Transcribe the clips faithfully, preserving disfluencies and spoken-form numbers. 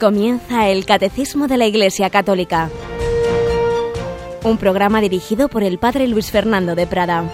Comienza el Catecismo de la Iglesia Católica, un programa dirigido por el Padre Luis Fernando de Prada.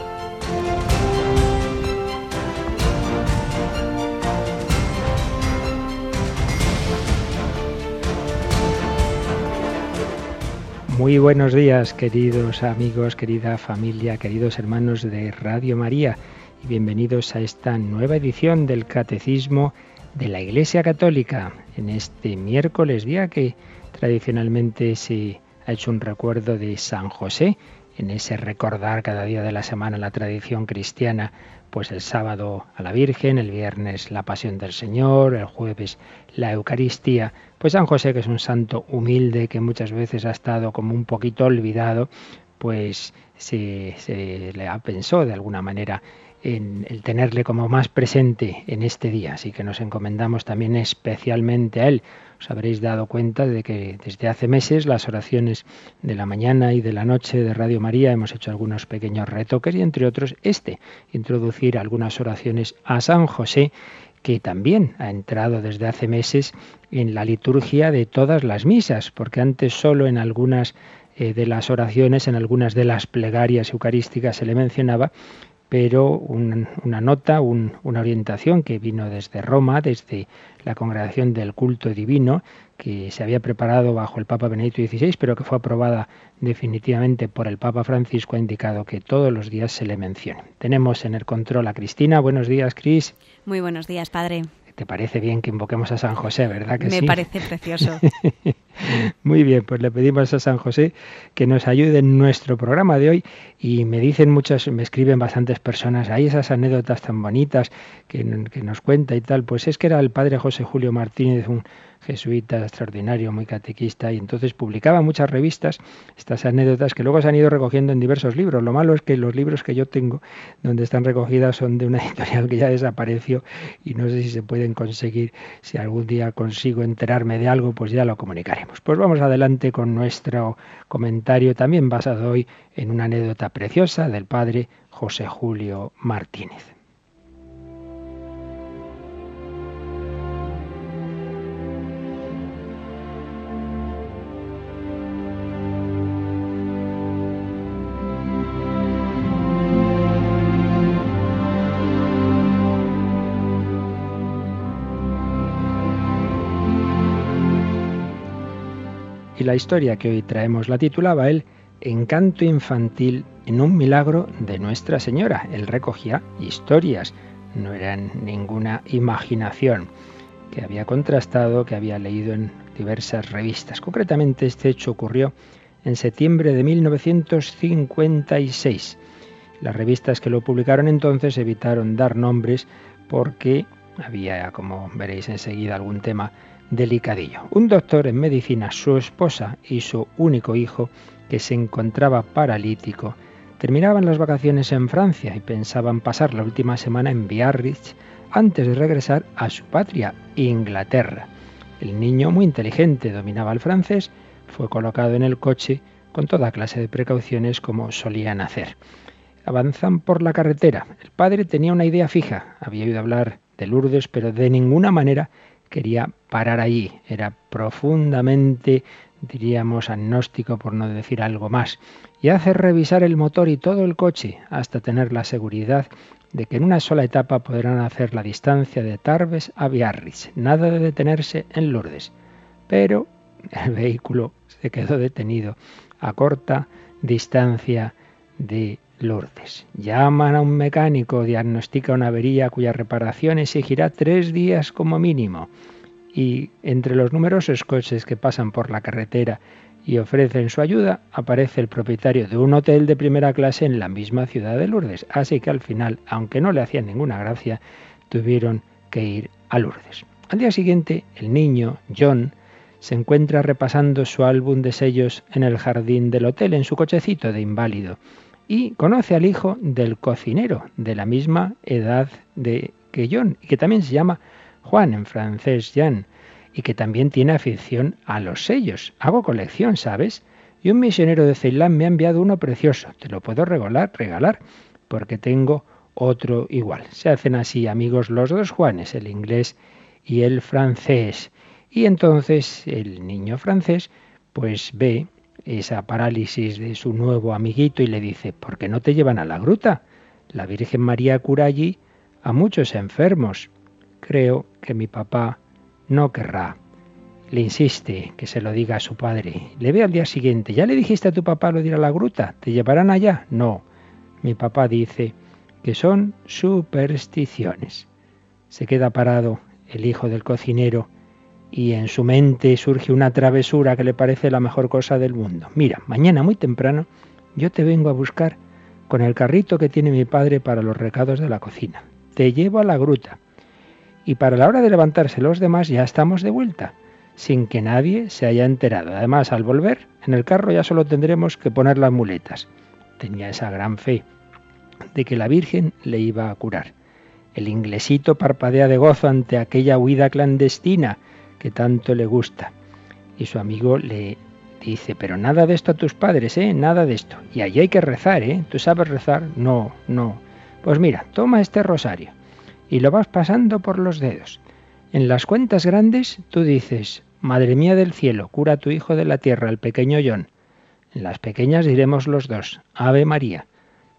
Muy buenos días, queridos amigos, querida familia, queridos hermanos de Radio María, y bienvenidos a esta nueva edición del Catecismo de la Iglesia Católica, en este miércoles, día que tradicionalmente se ha hecho un recuerdo de San José, en ese recordar cada día de la semana la tradición cristiana, pues el sábado a la Virgen, el viernes la Pasión del Señor, el jueves la Eucaristía. Pues San José, que es un santo humilde, que muchas veces ha estado como un poquito olvidado, pues se, se le pensó de alguna manera en el tenerle como más presente en este día. Así que nos encomendamos también especialmente a él. Os habréis dado cuenta de que desde hace meses las oraciones de la mañana y de la noche de Radio María hemos hecho algunos pequeños retoques y entre otros este, introducir algunas oraciones a San José, que también ha entrado desde hace meses en la liturgia de todas las misas, porque antes solo en algunas eh, de las oraciones, en algunas de las plegarias eucarísticas se le mencionaba, pero un, una nota, un, una orientación que vino desde Roma, desde la Congregación del Culto Divino, que se había preparado bajo el Papa Benedicto dieciséis, pero que fue aprobada definitivamente por el Papa Francisco, ha indicado que todos los días se le mencione. Tenemos en el control a Cristina. Buenos días, Cris. Muy buenos días, padre. Te parece bien que invoquemos a San José, ¿verdad que sí? Me parece precioso. Muy bien, pues le pedimos a San José que nos ayude en nuestro programa de hoy. Y me dicen muchas, me escriben bastantes personas, hay esas anécdotas tan bonitas que, que nos cuenta y tal. Pues es que era el padre José Julio Martínez, un jesuita extraordinario, muy catequista, y entonces publicaba muchas revistas estas anécdotas que luego se han ido recogiendo en diversos libros. Lo malo es que los libros que yo tengo donde están recogidas son de una editorial que ya desapareció y no sé si se pueden conseguir. Si algún día consigo enterarme de algo, pues ya lo comunicaremos. Pues vamos adelante con nuestro comentario, también basado hoy en una anécdota preciosa del padre José Julio Martínez. La historia que hoy traemos la titulaba él Encanto infantil en un milagro de Nuestra Señora. Él recogía historias, no eran ninguna imaginación, que había contrastado, que había leído en diversas revistas. Concretamente este hecho ocurrió en septiembre de mil novecientos cincuenta y seis. Las revistas que lo publicaron entonces evitaron dar nombres porque había, como veréis enseguida, algún tema delicadillo. Un doctor en medicina, su esposa y su único hijo, que se encontraba paralítico, terminaban las vacaciones en Francia y pensaban pasar la última semana en Biarritz antes de regresar a su patria, Inglaterra. El niño, muy inteligente, dominaba el francés, fue colocado en el coche con toda clase de precauciones como solían hacer. Avanzan por la carretera. El padre tenía una idea fija. Había oído hablar de Lourdes, pero de ninguna manera quería parar allí. Era profundamente, diríamos, agnóstico, por no decir algo más, y hace revisar el motor y todo el coche hasta tener la seguridad de que en una sola etapa podrán hacer la distancia de Tarbes a Biarritz. Nada de detenerse en Lourdes. Pero el vehículo se quedó detenido a corta distancia de Lourdes. Llaman a un mecánico, diagnostica una avería cuya reparación exigirá tres días como mínimo. Y entre los numerosos coches que pasan por la carretera y ofrecen su ayuda, aparece el propietario de un hotel de primera clase en la misma ciudad de Lourdes. Así que al final, aunque no le hacían ninguna gracia, tuvieron que ir a Lourdes. Al día siguiente, el niño, John, se encuentra repasando su álbum de sellos en el jardín del hotel, en su cochecito de inválido, y conoce al hijo del cocinero, de la misma edad de que John, y que también se llama Juan, en francés Jean, y que también tiene afición a los sellos. Hago colección, ¿sabes? Y un misionero de Ceilán me ha enviado uno precioso. Te lo puedo regalar, regalar, porque tengo otro igual. Se hacen así amigos los dos Juanes, el inglés y el francés. Y entonces el niño francés pues ve esa parálisis de su nuevo amiguito y le dice: ¿por qué no te llevan a la gruta? La Virgen María cura allí a muchos enfermos. Creo que mi papá no querrá. Le insiste que se lo diga a su padre. Le ve al día siguiente. ¿Ya le dijiste a tu papá lo de ir a la gruta? ¿Te llevarán allá? No. Mi papá dice que son supersticiones. Se queda parado el hijo del cocinero y en su mente surge una travesura que le parece la mejor cosa del mundo. Mira, mañana muy temprano yo te vengo a buscar con el carrito que tiene mi padre para los recados de la cocina. Te llevo a la gruta. Y para la hora de levantarse los demás ya estamos de vuelta, sin que nadie se haya enterado. Además, al volver, en el carro ya solo tendremos que poner las muletas. Tenía esa gran fe de que la Virgen le iba a curar. El inglesito parpadea de gozo ante aquella huida clandestina que tanto le gusta. Y su amigo le dice: pero nada de esto a tus padres, ¿eh? Nada de esto. Y allí hay que rezar, ¿eh? ¿Tú sabes rezar? No, no. Pues mira, toma este rosario y lo vas pasando por los dedos. En las cuentas grandes tú dices: Madre mía del cielo, cura a tu hijo de la tierra, el pequeño John. En las pequeñas diremos los dos: Ave María,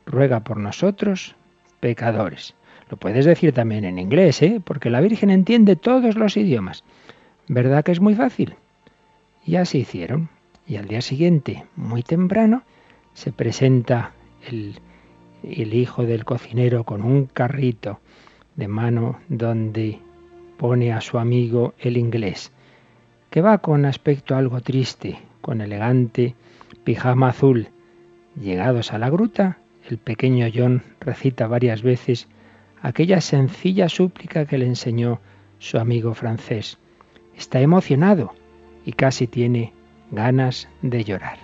ruega por nosotros, pecadores. Lo puedes decir también en inglés, ¿eh? Porque la Virgen entiende todos los idiomas. ¿Verdad que es muy fácil? Y así hicieron. Y al día siguiente, muy temprano, se presenta el, el hijo del cocinero con un carrito de mano donde pone a su amigo el inglés, que va con aspecto algo triste, con elegante pijama azul. Llegados a la gruta, el pequeño John recita varias veces aquella sencilla súplica que le enseñó su amigo francés. Está emocionado y casi tiene ganas de llorar.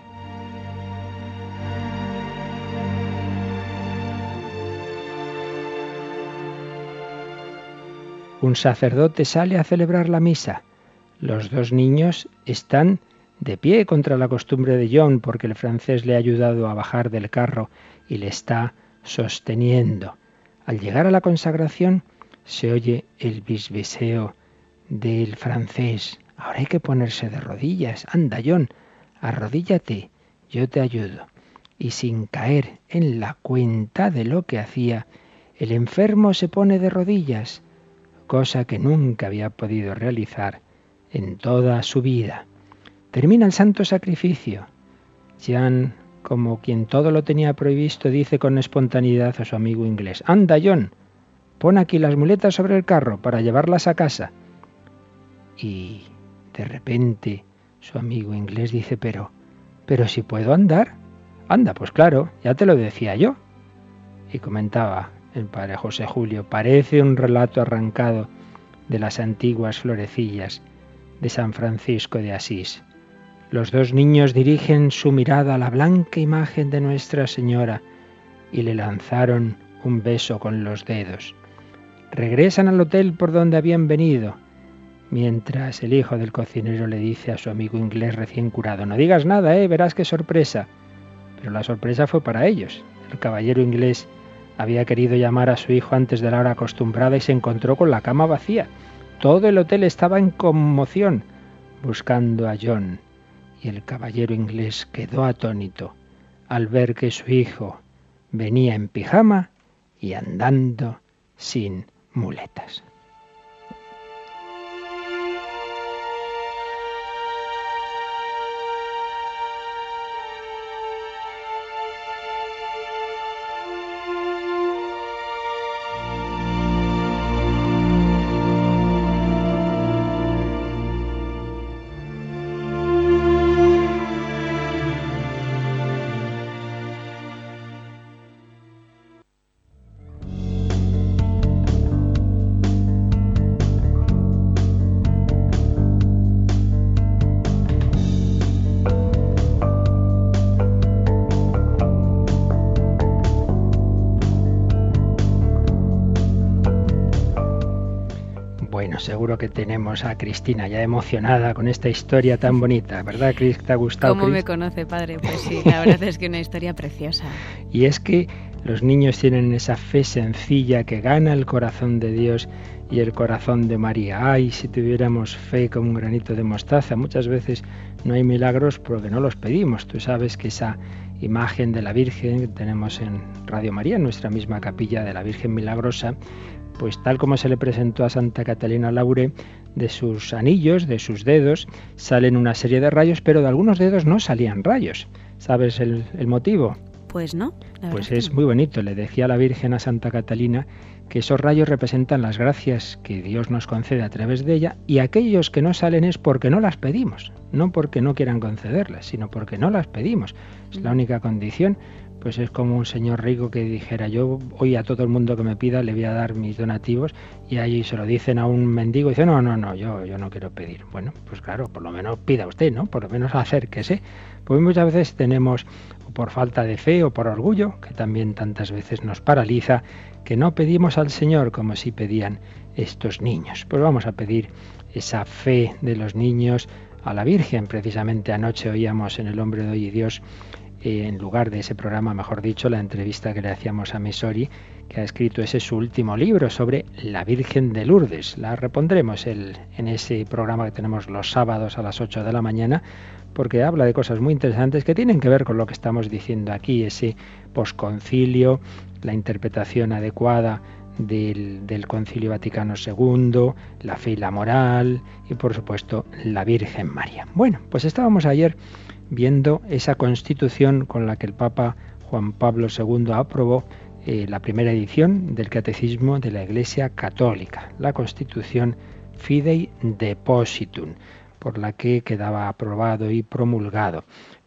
Un sacerdote sale a celebrar la misa. Los dos niños están de pie contra la costumbre de John porque el francés le ha ayudado a bajar del carro y le está sosteniendo. Al llegar a la consagración se oye el bisbiseo del francés. Ahora hay que ponerse de rodillas. Anda, John, arrodíllate, yo te ayudo. Y sin caer en la cuenta de lo que hacía, el enfermo se pone de rodillas, cosa que nunca había podido realizar en toda su vida. Termina el santo sacrificio. Jean, como quien todo lo tenía previsto, dice con espontaneidad a su amigo inglés: «Anda, John, pon aquí las muletas sobre el carro para llevarlas a casa». Y de repente su amigo inglés dice: «Pero, pero si puedo andar». «Anda, pues claro, ya te lo decía yo». Y comentaba el padre José Julio: parece un relato arrancado de las antiguas Florecillas de San Francisco de Asís. Los dos niños dirigen su mirada a la blanca imagen de Nuestra Señora y le lanzaron un beso con los dedos. Regresan al hotel por donde habían venido, mientras el hijo del cocinero le dice a su amigo inglés recién curado: «No digas nada, ¿eh? Verás qué sorpresa». Pero la sorpresa fue para ellos. El caballero inglés había querido llamar a su hijo antes de la hora acostumbrada y se encontró con la cama vacía. Todo el hotel estaba en conmoción, buscando a John. Y el caballero inglés quedó atónito al ver que su hijo venía en pijama y andando sin muletas. Seguro que tenemos a Cristina ya emocionada con esta historia tan bonita, ¿verdad, Cris? ¿Te ha gustado, Cris? ¿Cómo me conoce, padre? Pues sí, la verdad es que una historia preciosa. Y es que Los niños tienen esa fe sencilla que gana el corazón de Dios y el corazón de María. Ay, si tuviéramos fe como un granito de mostaza. Muchas veces no hay milagros porque no los pedimos. Tú sabes que esa imagen de la Virgen que tenemos en Radio María, en nuestra misma capilla, de la Virgen Milagrosa, pues tal como se le presentó a Santa Catalina Laure, de sus anillos, de sus dedos, salen una serie de rayos, pero de algunos dedos no salían rayos. ¿Sabes el, el motivo? Pues no. Pues es muy bonito. Le decía la Virgen a Santa Catalina que esos rayos representan las gracias que Dios nos concede a través de ella, y aquellos que no salen es porque no las pedimos, no porque no quieran concederlas, sino porque no las pedimos. Es la única condición. Pues es como un señor rico que dijera: yo hoy a todo el mundo que me pida le voy a dar mis donativos, y allí se lo dicen a un mendigo y dice: no, no, no, yo, yo no quiero pedir. Bueno, pues claro, por lo menos pida usted, ¿no? Por lo menos acérquese. Pues muchas veces tenemos, o por falta de fe o por orgullo, que también tantas veces nos paraliza, que no pedimos al Señor como si pedían estos niños. Pues vamos a pedir esa fe de los niños a la Virgen. Precisamente anoche oíamos en El Hombre de Hoy y Dios, eh, en lugar de ese programa, mejor dicho, la entrevista que le hacíamos a Messori, que ha escrito ese su último libro sobre la Virgen de Lourdes. La repondremos el, en ese programa que tenemos los sábados a las ocho de la mañana, porque habla de cosas muy interesantes que tienen que ver con lo que estamos diciendo aquí, ese posconcilio, la interpretación adecuada del, del Concilio Vaticano segundo, la fe y la moral, y por supuesto la Virgen María. Bueno, pues estábamos ayer viendo esa constitución con la que el Papa Juan Pablo segundo aprobó eh, la primera edición del Catecismo de la Iglesia Católica, la Constitución Fidei Depositum, por la que quedaba aprobado y promulgado.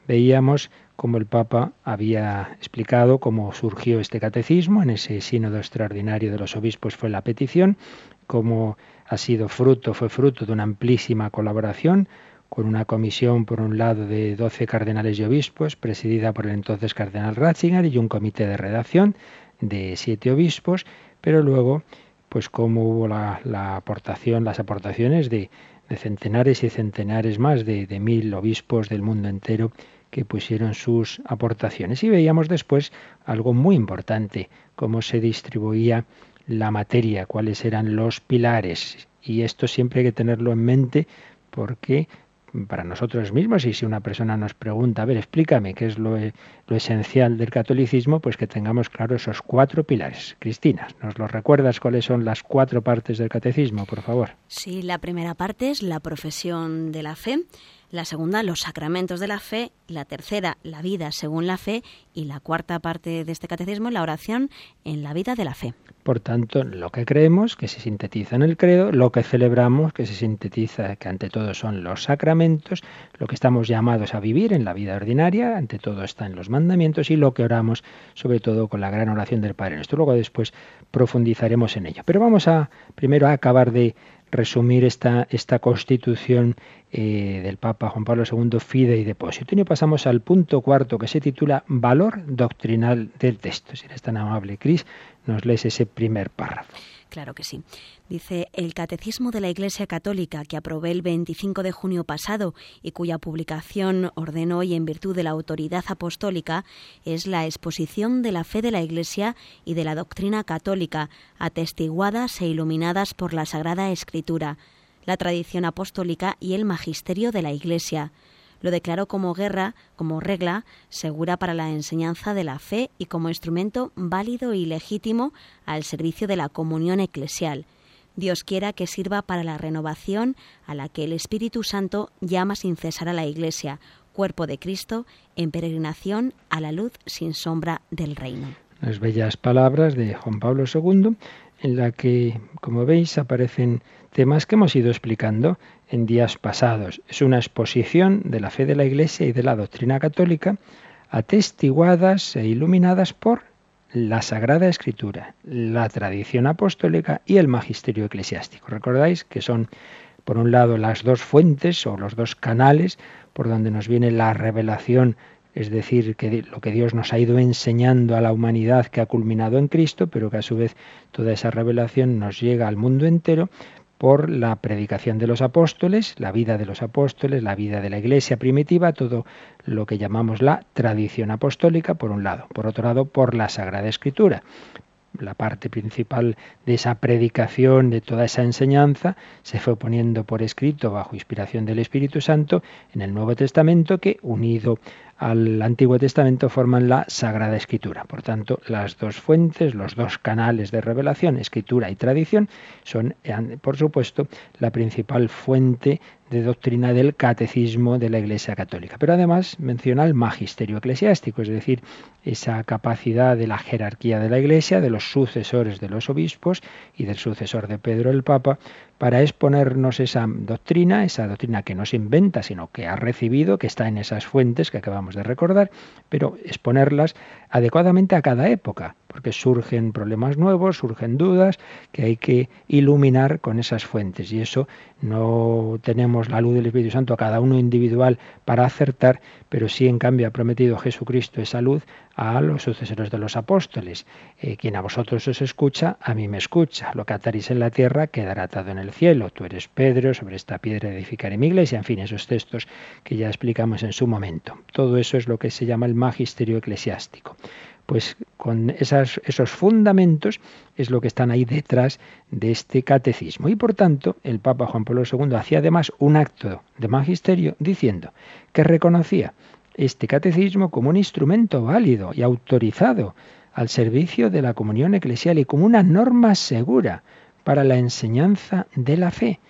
Veíamos cómo el Papa había explicado cómo surgió este catecismo. En ese sínodo extraordinario de los obispos fue la petición, cómo ha sido fruto, fue fruto de una amplísima colaboración con una comisión, por un lado, de doce cardenales y obispos, presidida por el entonces Cardenal Ratzinger, y un comité de redacción de siete obispos, pero luego, pues cómo hubo la, la aportación, las aportaciones de de centenares y centenares más, de, de mil obispos del mundo entero que pusieron sus aportaciones. Y veíamos después algo muy importante, cómo se distribuía la materia, cuáles eran los pilares. Y esto siempre hay que tenerlo en mente, porque para nosotros mismos, y si una persona nos pregunta: a ver, explícame qué es lo, lo esencial del catolicismo, pues que tengamos claro esos cuatro pilares. Cristina, ¿nos los recuerdas cuáles son las cuatro partes del catecismo, por favor? Sí, la primera parte es la profesión de la fe, la segunda, los sacramentos de la fe, la tercera, la vida según la fe, y la cuarta parte de este catecismo, la oración en la vida de la fe. Por tanto, lo que creemos, que se sintetiza en el credo, lo que celebramos, que se sintetiza, que ante todo son los sacramentos, lo que estamos llamados a vivir en la vida ordinaria, ante todo está en los mandamientos, y lo que oramos, sobre todo con la gran oración del Padre Nuestro. Luego después profundizaremos en ello. Pero vamos a primero a acabar de resumir esta, esta constitución eh, del Papa Juan Pablo segundo, Fidei Depositum, y pasamos al punto cuarto, que se titula Valor doctrinal del texto. Si eres tan amable, Cris, nos lees ese primer párrafo. Claro que sí. Dice: el Catecismo de la Iglesia Católica, que aprobé el veinticinco de junio pasado y cuya publicación ordeno hoy en virtud de la autoridad apostólica, es la exposición de la fe de la Iglesia y de la doctrina católica, atestiguadas e iluminadas por la Sagrada Escritura, la tradición apostólica y el magisterio de la Iglesia. Lo declaró como guerra, como regla segura para la enseñanza de la fe y como instrumento válido y legítimo al servicio de la comunión eclesial. Dios quiera que sirva para la renovación a la que el Espíritu Santo llama sin cesar a la Iglesia, cuerpo de Cristo, en peregrinación a la luz sin sombra del reino. Las bellas palabras de Juan Pablo segundo, en la que, como veis, aparecen temas que hemos ido explicando en días pasados. Es una exposición de la fe de la Iglesia y de la doctrina católica, atestiguadas e iluminadas por la Sagrada Escritura, la tradición apostólica y el magisterio eclesiástico. Recordáis que son, por un lado, las dos fuentes o los dos canales por donde nos viene la revelación, es decir, que lo que Dios nos ha ido enseñando a la humanidad, que ha culminado en Cristo, pero que a su vez toda esa revelación nos llega al mundo entero, por la predicación de los apóstoles, la vida de los apóstoles, la vida de la Iglesia primitiva, todo lo que llamamos la tradición apostólica, por un lado. Por otro lado, por la Sagrada Escritura. La parte principal de esa predicación, de toda esa enseñanza, se fue poniendo por escrito bajo inspiración del Espíritu Santo en el Nuevo Testamento, que unido al Antiguo Testamento forman la Sagrada Escritura. Por tanto, las dos fuentes, los dos canales de revelación, escritura y tradición, son, por supuesto, la principal fuente de doctrina del Catecismo de la Iglesia Católica. Pero además menciona el magisterio eclesiástico, es decir, esa capacidad de la jerarquía de la Iglesia, de los sucesores de los obispos y del sucesor de Pedro el Papa, para exponernos esa doctrina, esa doctrina que no se inventa, sino que ha recibido, que está en esas fuentes que acabamos de recordar, pero exponerlas adecuadamente a cada época, porque surgen problemas nuevos, surgen dudas que hay que iluminar con esas fuentes. Y eso no tenemos la luz del Espíritu Santo a cada uno individual para acertar, pero sí, en cambio, ha prometido Jesucristo esa luz a los sucesores de los apóstoles. Eh, quien a vosotros os escucha, a mí me escucha. Lo que ataréis en la tierra quedará atado en el cielo. Tú eres Pedro, sobre esta piedra edificaré mi iglesia. En fin, esos textos que ya explicamos en su momento. Todo eso es lo que se llama el magisterio eclesiástico. Pues con esas, esos fundamentos es lo que están ahí detrás de este catecismo. Y por tanto, el Papa Juan Pablo segundo hacía además un acto de magisterio diciendo que reconocía este catecismo como un instrumento válido y autorizado al servicio de la comunión eclesial y como una norma segura para la enseñanza de la fe.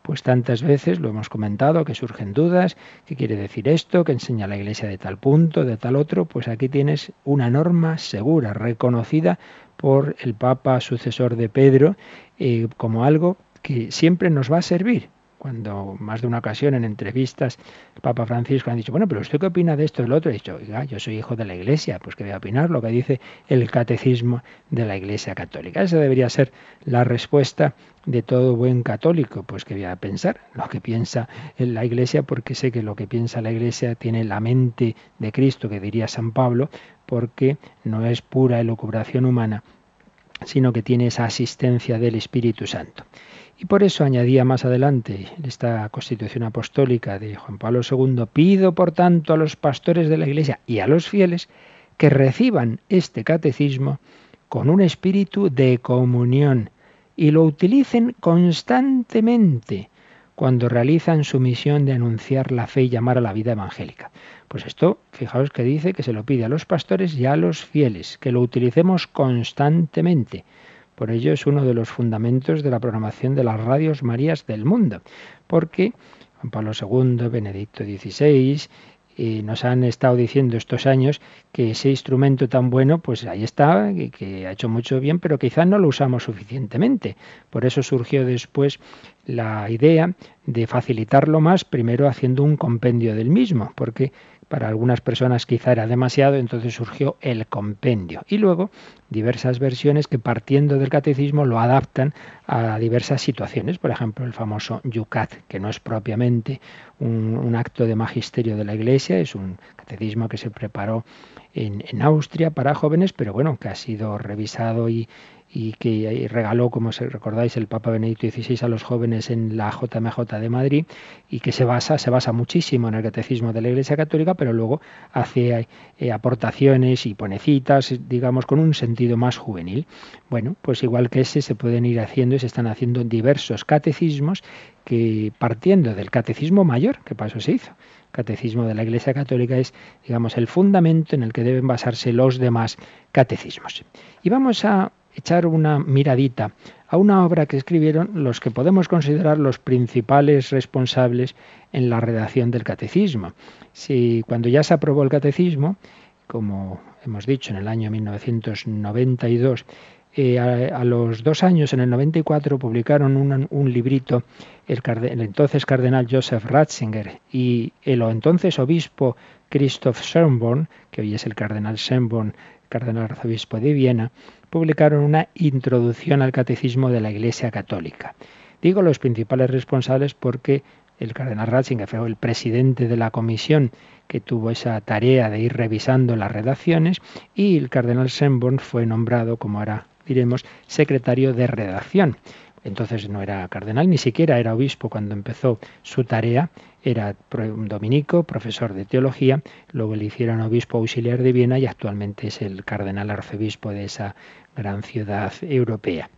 Pues tantas veces lo hemos comentado, que surgen dudas, qué quiere decir esto, que enseña la Iglesia de tal punto, de tal otro, pues aquí tienes una norma segura, reconocida por el Papa sucesor de Pedro, eh, como algo que siempre nos va a servir. Cuando más de una ocasión en entrevistas el Papa Francisco han dicho, bueno, pero ¿usted qué opina de esto y de lo otro? He dicho, oiga, yo soy hijo de la Iglesia, pues que voy a opinar lo que dice el Catecismo de la Iglesia Católica. Esa debería ser la respuesta de todo buen católico, pues que voy a pensar lo que piensa la Iglesia, porque sé que lo que piensa la Iglesia tiene la mente de Cristo, que diría San Pablo, porque no es pura elucubración humana, sino que tiene esa asistencia del Espíritu Santo. Y por eso añadía más adelante esta Constitución Apostólica de Juan Pablo segundo, pido por tanto a los pastores de la Iglesia y a los fieles que reciban este catecismo con un espíritu de comunión y lo utilicen constantemente cuando realizan su misión de anunciar la fe y llamar a la vida evangélica. Pues esto, fijaos que dice que se lo pide a los pastores y a los fieles, que lo utilicemos constantemente. Por ello es uno de los fundamentos de la programación de las radios Marías del mundo, porque Juan Pablo segundo, Benedicto dieciséis, eh, nos han estado diciendo estos años que ese instrumento tan bueno, pues ahí está, que, que ha hecho mucho bien, pero quizás no lo usamos suficientemente. Por eso surgió después la idea de facilitarlo más, primero haciendo un compendio del mismo, porque para algunas personas quizá era demasiado, entonces surgió el compendio. Y luego diversas versiones que partiendo del catecismo lo adaptan a diversas situaciones. Por ejemplo, el famoso Yucat, que no es propiamente un, un acto de magisterio de la Iglesia, es un catecismo que se preparó en, en Austria para jóvenes, pero bueno, que ha sido revisado y y que regaló, como recordáis, el Papa Benedicto dieciséis a los jóvenes en la J M J de Madrid, y que se basa, se basa muchísimo en el catecismo de la Iglesia Católica, pero luego hace eh, aportaciones y pone citas, digamos, con un sentido más juvenil. Bueno, pues igual que ese se pueden ir haciendo y se están haciendo diversos catecismos que, partiendo del catecismo mayor, que para eso se hizo, catecismo de la Iglesia Católica es, digamos, el fundamento en el que deben basarse los demás catecismos. Y vamos a echar una miradita a una obra que escribieron los que podemos considerar los principales responsables en la redacción del catecismo. Si cuando ya se aprobó el catecismo, como hemos dicho, en el año mil novecientos noventa y dos, eh, a, a los dos años, en el noventa y cuatro, publicaron un, un librito el, el entonces cardenal Joseph Ratzinger y el entonces obispo Christoph Schönborn, que hoy es el cardenal Schönborn, cardenal arzobispo de Viena, publicaron una introducción al catecismo de la Iglesia Católica. Digo los principales responsables porque el cardenal Ratzinger fue el presidente de la comisión que tuvo esa tarea de ir revisando las redacciones, y el cardenal Schönborn fue nombrado, como ahora diremos, secretario de redacción. entonces no era cardenal, ni siquiera era obispo cuando empezó su tarea, era dominico, profesor de teología, luego le hicieron obispo auxiliar de Viena y actualmente es el cardenal arzobispo de esa gran ciudad europea.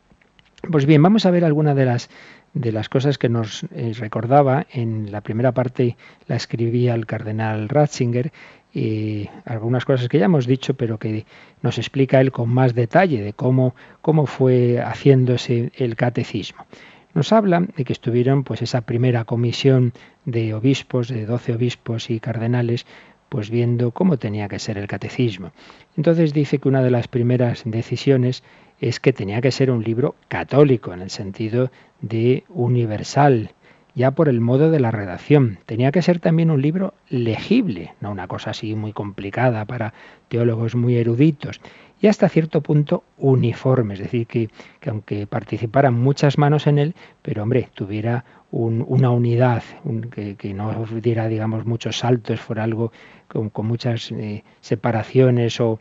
Pues bien, vamos a ver alguna de las de las cosas que nos recordaba. En la primera parte la escribía el cardenal Ratzinger, y algunas cosas que ya hemos dicho, pero que nos explica él con más detalle de cómo, cómo fue haciéndose el catecismo. Nos habla de que estuvieron, pues, esa primera comisión de obispos, de doce obispos y cardenales, pues viendo cómo tenía que ser el catecismo. Entonces dice que una de las primeras decisiones es que tenía que ser un libro católico, en el sentido de universal, ya por el modo de la redacción. Tenía que ser también un libro legible, no una cosa así muy complicada para teólogos muy eruditos, y hasta cierto punto uniforme, es decir, que, que aunque participaran muchas manos en él, pero hombre, tuviera un, una unidad, un, que, que no diera, digamos, muchos saltos, fuera algo con, con muchas eh, separaciones o...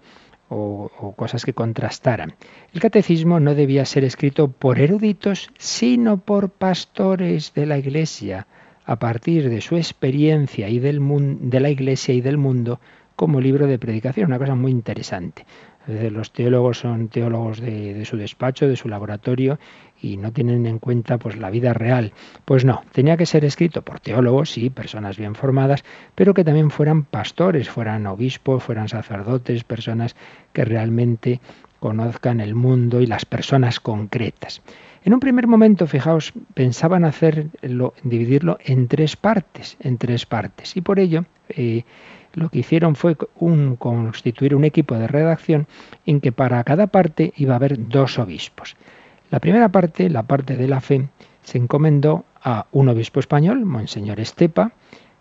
O, o cosas que contrastaran. El catecismo no debía ser escrito por eruditos, sino por pastores de la Iglesia, a partir de su experiencia y del de la Iglesia y del mundo como libro de predicación. Una cosa muy interesante. A veces los teólogos son teólogos de, de su despacho, de su laboratorio, y no tienen en cuenta, pues, la vida real. Pues no, tenía que ser escrito por teólogos, sí, personas bien formadas, pero que también fueran pastores, fueran obispos, fueran sacerdotes, personas que realmente conozcan el mundo y las personas concretas. En un primer momento, fijaos, pensaban hacerlo, dividirlo en tres partes, en tres partes, y por ello eh, lo que hicieron fue un, constituir un equipo de redacción en que para cada parte iba a haber dos obispos. La primera parte, la parte de la fe, se encomendó a un obispo español, Monseñor Estepa,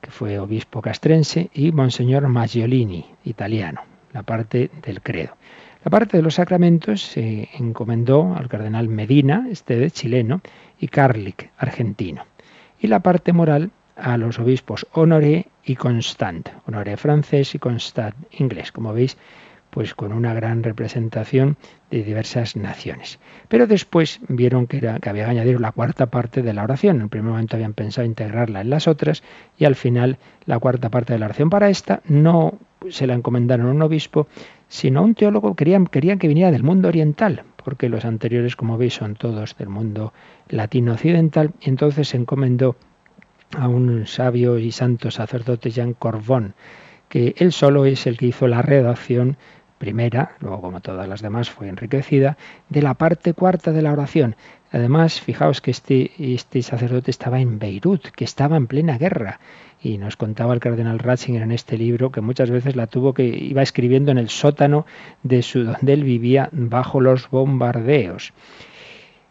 que fue obispo castrense, y Monseñor Maggiolini, italiano, la parte del credo. La parte de los sacramentos se encomendó al cardenal Medina, este de chileno, y Carlic, argentino. Y la parte moral a los obispos Honoré y Constant, Honoré francés y Constant inglés, como veis, pues con una gran representación de diversas naciones. Pero después vieron que, era, que había que añadir la cuarta parte de la oración. En el primer momento habían pensado integrarla en las otras, y al final la cuarta parte de la oración para esta no se la encomendaron a un obispo, sino a un teólogo. Querían, querían que viniera del mundo oriental, porque los anteriores, como veis, son todos del mundo latino-occidental. Entonces se encomendó a un sabio y santo sacerdote, Jean, que él solo es el que hizo la redacción primera, luego como todas las demás fue enriquecida, de la parte cuarta de la oración. Además, fijaos que este, este sacerdote estaba en Beirut, que estaba en plena guerra, y nos contaba el cardenal Ratzinger en este libro que muchas veces la tuvo que iba escribiendo en el sótano de su, donde él vivía, bajo los bombardeos.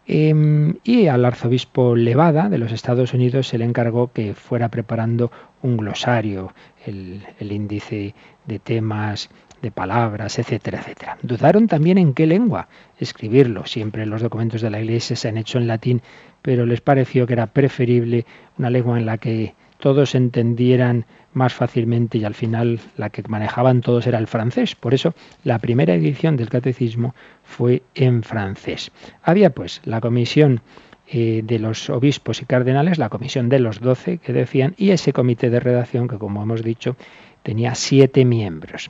Eh, y al arzobispo Levada de los Estados Unidos se le encargó que fuera preparando un glosario, el, el índice de temas, de palabras, etcétera, etcétera. Dudaron también en qué lengua escribirlo. Siempre los documentos de la Iglesia se han hecho en latín, pero les pareció que era preferible una lengua en la que todos entendieran más fácilmente, y al final la que manejaban todos era el francés. Por eso la primera edición del catecismo fue en francés. Había, pues, la comisión Eh, de los obispos y cardenales, la comisión de los doce que decían, y ese comité de redacción que, como hemos dicho, tenía siete miembros.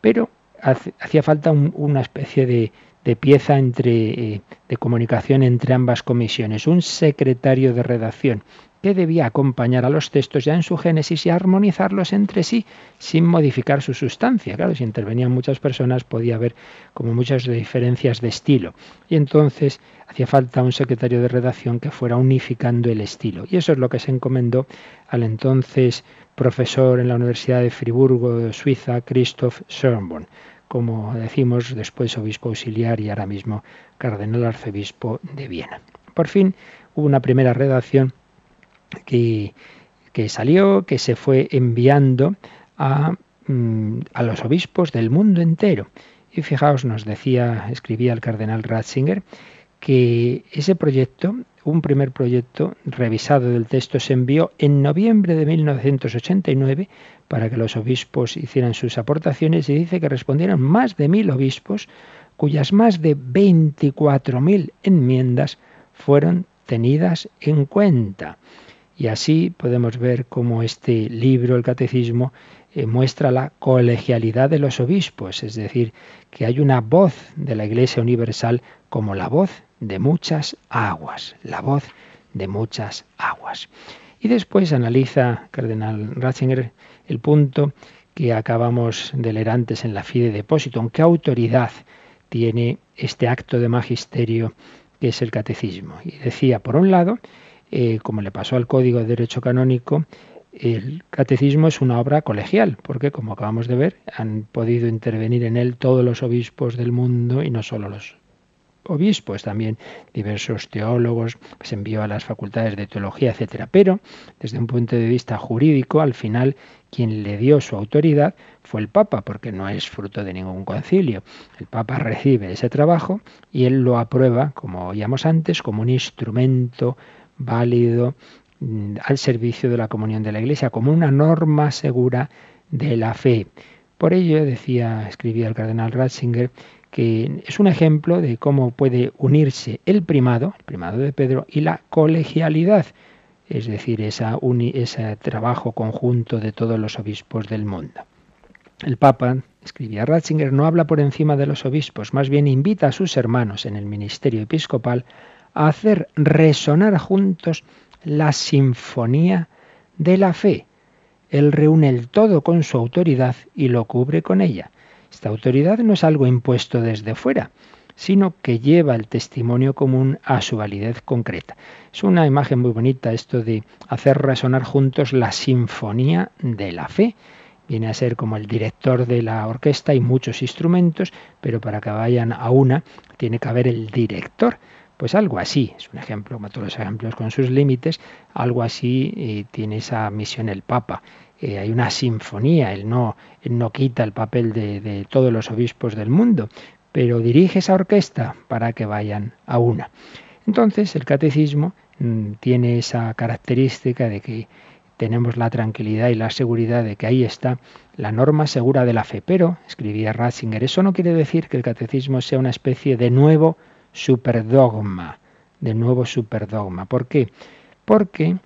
Pero hace, hacía falta un, una especie de, de pieza entre, eh, de comunicación entre ambas comisiones, un secretario de redacción que debía acompañar a los textos ya en su génesis y armonizarlos entre sí sin modificar su sustancia. Claro, si intervenían muchas personas podía haber como muchas diferencias de estilo. Y entonces hacía falta un secretario de redacción que fuera unificando el estilo. Y eso es lo que se encomendó al entonces profesor en la Universidad de Friburgo de Suiza, Christoph Schönborn, como decimos, después obispo auxiliar y ahora mismo cardenal arzobispo de Viena. Por fin hubo una primera redacción Que, que salió, que se fue enviando a, a los obispos del mundo entero. Y fijaos, nos decía, escribía el cardenal Ratzinger, que ese proyecto, un primer proyecto revisado del texto, se envió en noviembre de mil novecientos ochenta y nueve para que los obispos hicieran sus aportaciones, y dice que respondieron más de mil obispos, cuyas más de veinticuatro mil enmiendas fueron tenidas en cuenta. Y así podemos ver cómo este libro, el Catecismo, eh, muestra la colegialidad de los obispos, es decir, que hay una voz de la Iglesia universal como la voz de muchas aguas, la voz de muchas aguas. Y después analiza Cardenal Ratzinger el punto que acabamos de leer antes en la Fidei Depositum. ¿Qué autoridad tiene este acto de magisterio que es el Catecismo? Y decía, por un lado, eh, como le pasó al Código de Derecho Canónico, el Catecismo es una obra colegial, porque, como acabamos de ver, han podido intervenir en él todos los obispos del mundo, y no solo los obispos, también diversos teólogos, se envió a las facultades de teología, etcétera. Pero, desde un punto de vista jurídico, al final, quien le dio su autoridad fue el Papa, porque no es fruto de ningún concilio. El Papa recibe ese trabajo y él lo aprueba, como oíamos antes, como un instrumento válido al servicio de la comunión de la Iglesia, como una norma segura de la fe. Por ello, decía, escribía el Cardenal Ratzinger, que es un ejemplo de cómo puede unirse el primado, el primado de Pedro, y la colegialidad, es decir, esa uni, ese trabajo conjunto de todos los obispos del mundo. El Papa, escribía Ratzinger, no habla por encima de los obispos, más bien invita a sus hermanos en el ministerio episcopal a hacer resonar juntos la sinfonía de la fe. Él reúne el todo con su autoridad y lo cubre con ella. Esta autoridad no es algo impuesto desde fuera, sino que lleva el testimonio común a su validez concreta. Es una imagen muy bonita esto de hacer resonar juntos la sinfonía de la fe. Viene a ser como el director de la orquesta, hay muchos instrumentos, pero para que vayan a una tiene que haber el director. Pues algo así, es un ejemplo, como todos los ejemplos con sus límites, algo así eh, tiene esa misión el Papa. Eh, hay una sinfonía, él no, él no quita el papel de, de todos los obispos del mundo, pero dirige esa orquesta para que vayan a una. Entonces el Catecismo mmm, tiene esa característica de que tenemos la tranquilidad y la seguridad de que ahí está la norma segura de la fe. Pero, escribía Ratzinger, eso no quiere decir que el Catecismo sea una especie de nuevo superdogma, de nuevo superdogma. ¿Por qué? Porque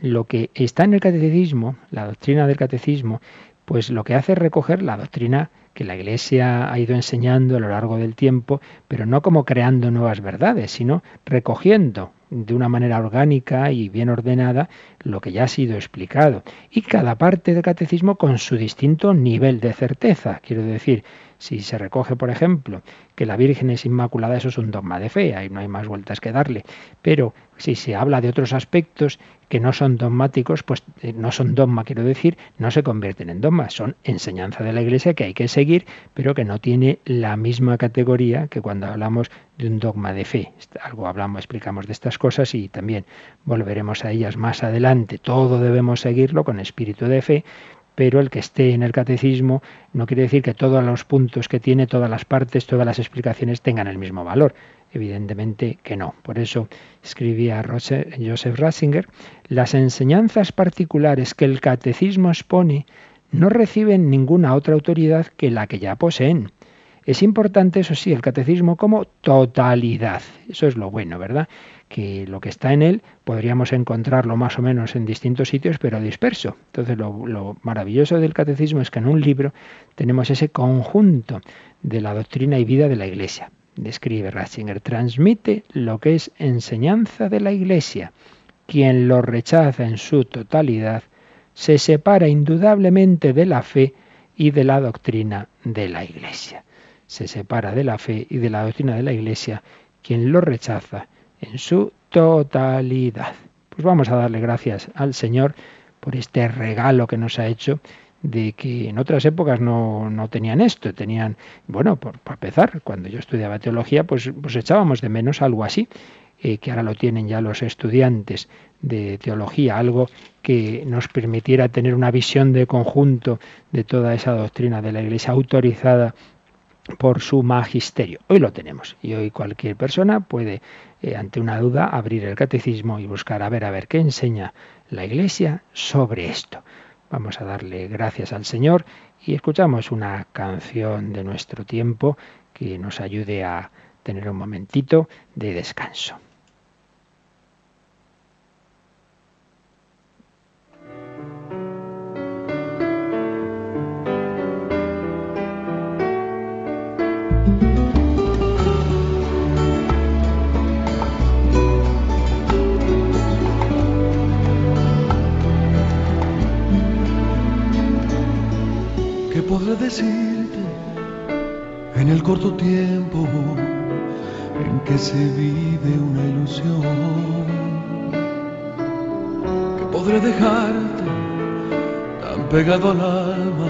lo que está en el Catecismo, la doctrina del Catecismo, pues lo que hace es recoger la doctrina que la Iglesia ha ido enseñando a lo largo del tiempo, pero no como creando nuevas verdades, sino recogiendo de una manera orgánica y bien ordenada lo que ya ha sido explicado. Y cada parte del Catecismo con su distinto nivel de certeza. Quiero decir, si se recoge, por ejemplo, que la Virgen es inmaculada, eso es un dogma de fe, ahí no hay más vueltas que darle. Pero si se habla de otros aspectos que no son dogmáticos, pues eh, no son dogma, quiero decir, no se convierten en dogmas, son enseñanza de la Iglesia que hay que seguir, pero que no tiene la misma categoría que cuando hablamos de un dogma de fe. Algo hablamos, explicamos de estas cosas y también volveremos a ellas más adelante. Todo debemos seguirlo con espíritu de fe, pero el que esté en el Catecismo no quiere decir que todos los puntos que tiene, todas las partes, todas las explicaciones tengan el mismo valor. Evidentemente que no. Por eso escribía Joseph Ratzinger, las enseñanzas particulares que el Catecismo expone no reciben ninguna otra autoridad que la que ya poseen. Es importante, eso sí, el Catecismo como totalidad. Eso es lo bueno, ¿verdad? Que lo que está en él podríamos encontrarlo más o menos en distintos sitios, pero disperso. Entonces lo, lo maravilloso del Catecismo es que en un libro tenemos ese conjunto de la doctrina y vida de la Iglesia. Describe Ratzinger, transmite lo que es enseñanza de la Iglesia. Quien lo rechaza en su totalidad se separa indudablemente de la fe y de la doctrina de la Iglesia. Se separa de la fe y de la doctrina de la Iglesia quien lo rechaza en su totalidad. Pues vamos a darle gracias al Señor por este regalo que nos ha hecho, de que en otras épocas no, no tenían esto, tenían, bueno, por, por empezar, cuando yo estudiaba teología, pues, pues echábamos de menos algo así, eh, que ahora lo tienen ya los estudiantes de teología, algo que nos permitiera tener una visión de conjunto de toda esa doctrina de la Iglesia autorizada por su magisterio. Hoy lo tenemos y hoy cualquier persona puede, eh, ante una duda, abrir el Catecismo y buscar a ver, a ver qué enseña la Iglesia sobre esto. Vamos a darle gracias al Señor y escuchamos una canción de nuestro tiempo que nos ayude a tener un momentito de descanso. ¿qué podré decirte en el corto tiempo en que se vive una ilusión? ¿Qué podré dejarte tan pegado al alma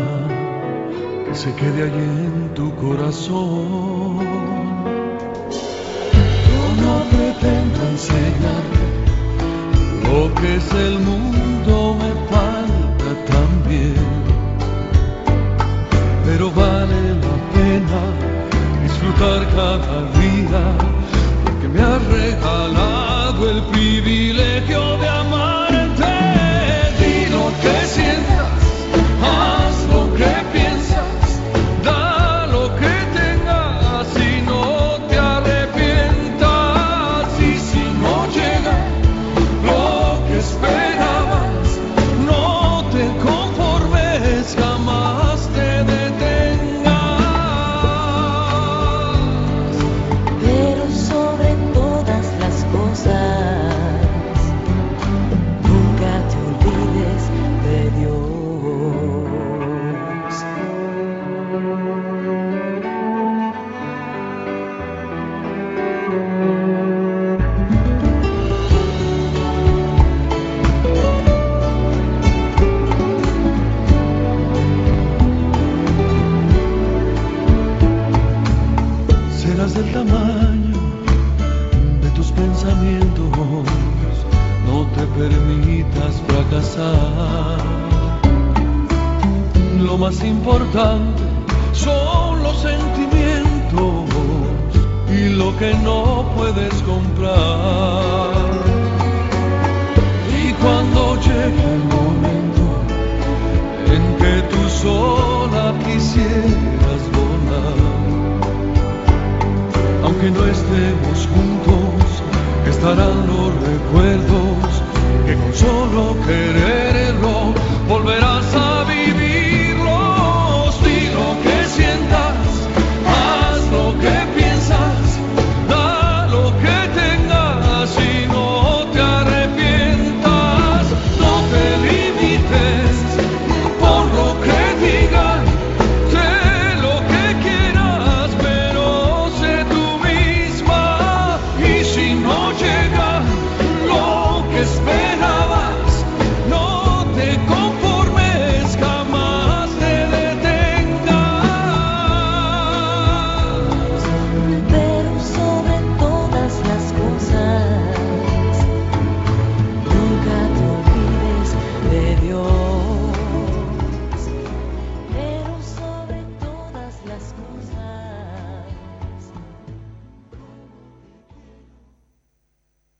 que se quede allí en tu corazón? Yo no pretendo enseñarte lo que es el mundo, me falta también, pero vale la pena disfrutar cada día, porque me has regalado el privilegio de amarte. Di lo que sientas, haz lo que piensas, da lo que tengas y no te arrepientas. Y si no llega lo que esperabas, no te conformes, jamás te detengas. Pero sobre todas las cosas, nunca te olvides de Dios. Serás del tamaño de tus pensamientos, no te permitas fracasar. Lo más importante son los sentimientos y lo que no puedes comprar. Y cuando llegue el momento en que tú sola quisieras volar, aunque no estemos juntos, estarán los recuerdos que con solo quererlo volverás a vivir.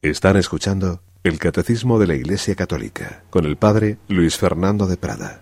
Están escuchando el Catecismo de la Iglesia Católica con el Padre Luis Fernando de Prada.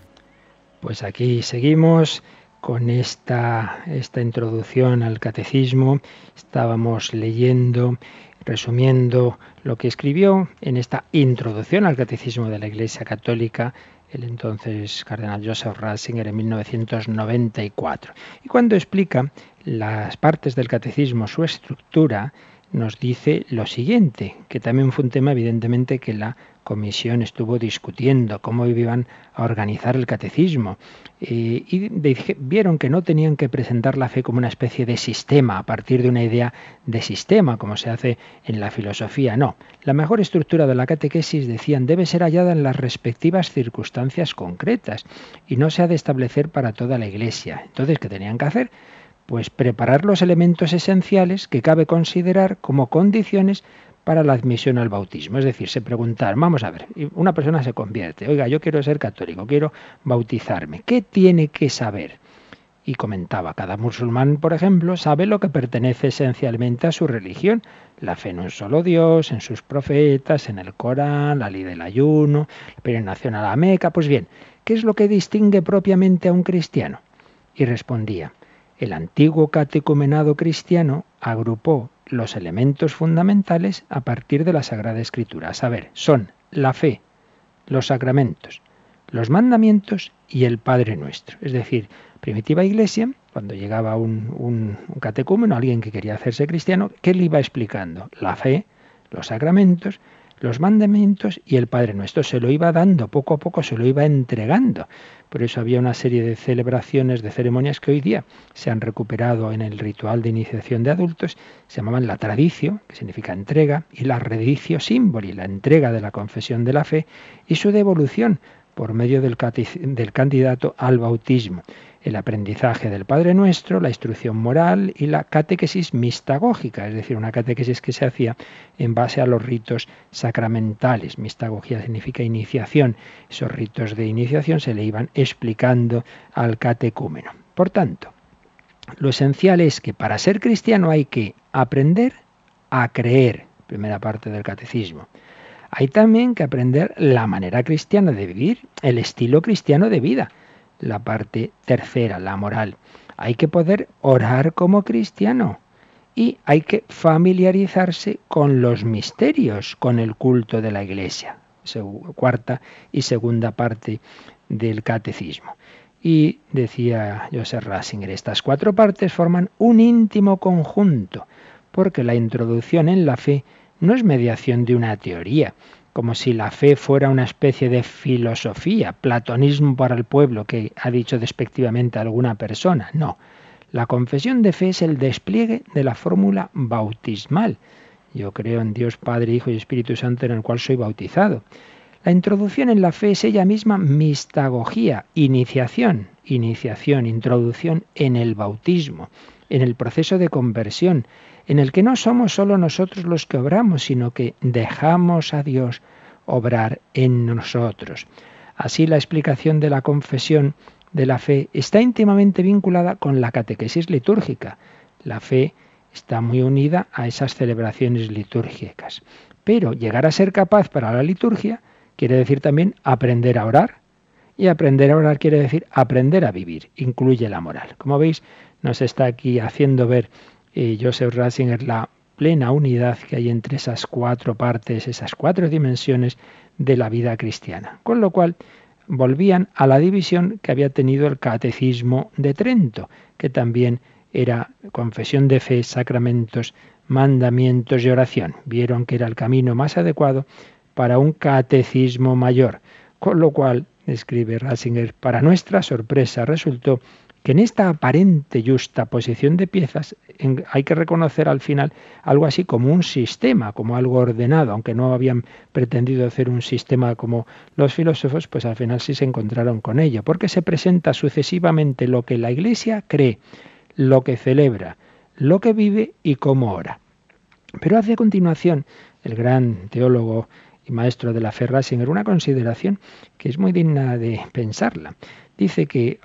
Pues aquí seguimos con esta, esta introducción al Catecismo. Estábamos leyendo, resumiendo lo que escribió en esta introducción al Catecismo de la Iglesia Católica el entonces Cardenal Joseph Ratzinger en mil novecientos noventa y cuatro. Y cuando explica las partes del Catecismo, su estructura, nos dice lo siguiente, que también fue un tema evidentemente que la comisión estuvo discutiendo, cómo iban a organizar el catecismo. Eh, y de, vieron que no tenían que presentar la fe como una especie de sistema, a partir de una idea de sistema, como se hace en la filosofía. No, la mejor estructura de la catequesis, decían, debe ser hallada en las respectivas circunstancias concretas y no se ha de establecer para toda la Iglesia. Entonces, ¿qué tenían que hacer? Pues preparar los elementos esenciales que cabe considerar como condiciones para la admisión al bautismo. Es decir, se preguntaron, vamos a ver, una persona se convierte, oiga, yo quiero ser católico, quiero bautizarme, ¿qué tiene que saber? Y comentaba, cada musulmán, por ejemplo, sabe lo que pertenece esencialmente a su religión, la fe en un solo Dios, en sus profetas, en el Corán, la ley del ayuno, la peregrinación a la Meca. Pues bien, ¿qué es lo que distingue propiamente a un cristiano? Y respondía, el antiguo catecumenado cristiano agrupó los elementos fundamentales a partir de la Sagrada Escritura. A saber, son la fe, los sacramentos, los mandamientos y el Padre Nuestro. Es decir, primitiva Iglesia, cuando llegaba un, un, un catecúmeno, alguien que quería hacerse cristiano, ¿qué le iba explicando? La fe, los sacramentos, los mandamientos y el Padre Nuestro. Se lo iba dando, poco a poco se lo iba entregando. Por eso había una serie de celebraciones, de ceremonias que hoy día se han recuperado en el ritual de iniciación de adultos. Se llamaban la tradicio, que significa entrega, y la reditio símboli, la entrega de la confesión de la fe y su devolución por medio del, del candidato al bautismo, el aprendizaje del Padre Nuestro, la instrucción moral y la catequesis mistagógica, es decir, una catequesis que se hacía en base a los ritos sacramentales. Mistagogía significa iniciación. Esos ritos de iniciación se le iban explicando al catecúmeno. Por tanto, lo esencial es que para ser cristiano hay que aprender a creer, primera parte del catecismo. Hay también que aprender la manera cristiana de vivir, el estilo cristiano de vida, la parte tercera, la moral. Hay que poder orar como cristiano y hay que familiarizarse con los misterios, con el culto de la Iglesia, cuarta y segunda parte del catecismo. Y decía Joseph Ratzinger, estas cuatro partes forman un íntimo conjunto, porque la introducción en la fe no es mediación de una teoría, como si la fe fuera una especie de filosofía, platonismo para el pueblo, que ha dicho despectivamente alguna persona. No, la confesión de fe es el despliegue de la fórmula bautismal. Yo creo en Dios Padre, Hijo y Espíritu Santo, en el cual soy bautizado. La introducción en la fe es ella misma mistagogía, iniciación, iniciación, introducción en el bautismo, en el proceso de conversión, en el que no somos solo nosotros los que obramos, sino que dejamos a Dios obrar en nosotros. Así, la explicación de la confesión de la fe está íntimamente vinculada con la catequesis litúrgica. La fe está muy unida a esas celebraciones litúrgicas. Pero llegar a ser capaz para la liturgia quiere decir también aprender a orar, y aprender a orar quiere decir aprender a vivir, incluye la moral. Como veis, nos está aquí haciendo ver Y Joseph Ratzinger, la plena unidad que hay entre esas cuatro partes, esas cuatro dimensiones de la vida cristiana. Con lo cual, volvían a la división que había tenido el Catecismo de Trento, que también era confesión de fe, sacramentos, mandamientos y oración. Vieron que era el camino más adecuado para un catecismo mayor. Con lo cual, escribe Ratzinger, para nuestra sorpresa resultó que en esta aparente juxtaposición de piezas en, hay que reconocer al final algo así como un sistema, como algo ordenado, aunque no habían pretendido hacer un sistema como los filósofos, pues al final sí se encontraron con ello, porque se presenta sucesivamente lo que la Iglesia cree, lo que celebra, lo que vive y cómo ora. Pero hace a continuación el gran teólogo y maestro de la fe Ratzinger una consideración que es muy digna de pensarla. Dice que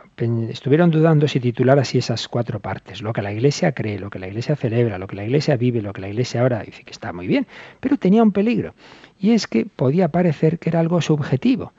estuvieron dudando si titular así esas cuatro partes, lo que la Iglesia cree, lo que la Iglesia celebra, lo que la Iglesia vive, lo que la Iglesia ora. Dice que está muy bien, pero tenía un peligro, y es que podía parecer que era algo subjetivo,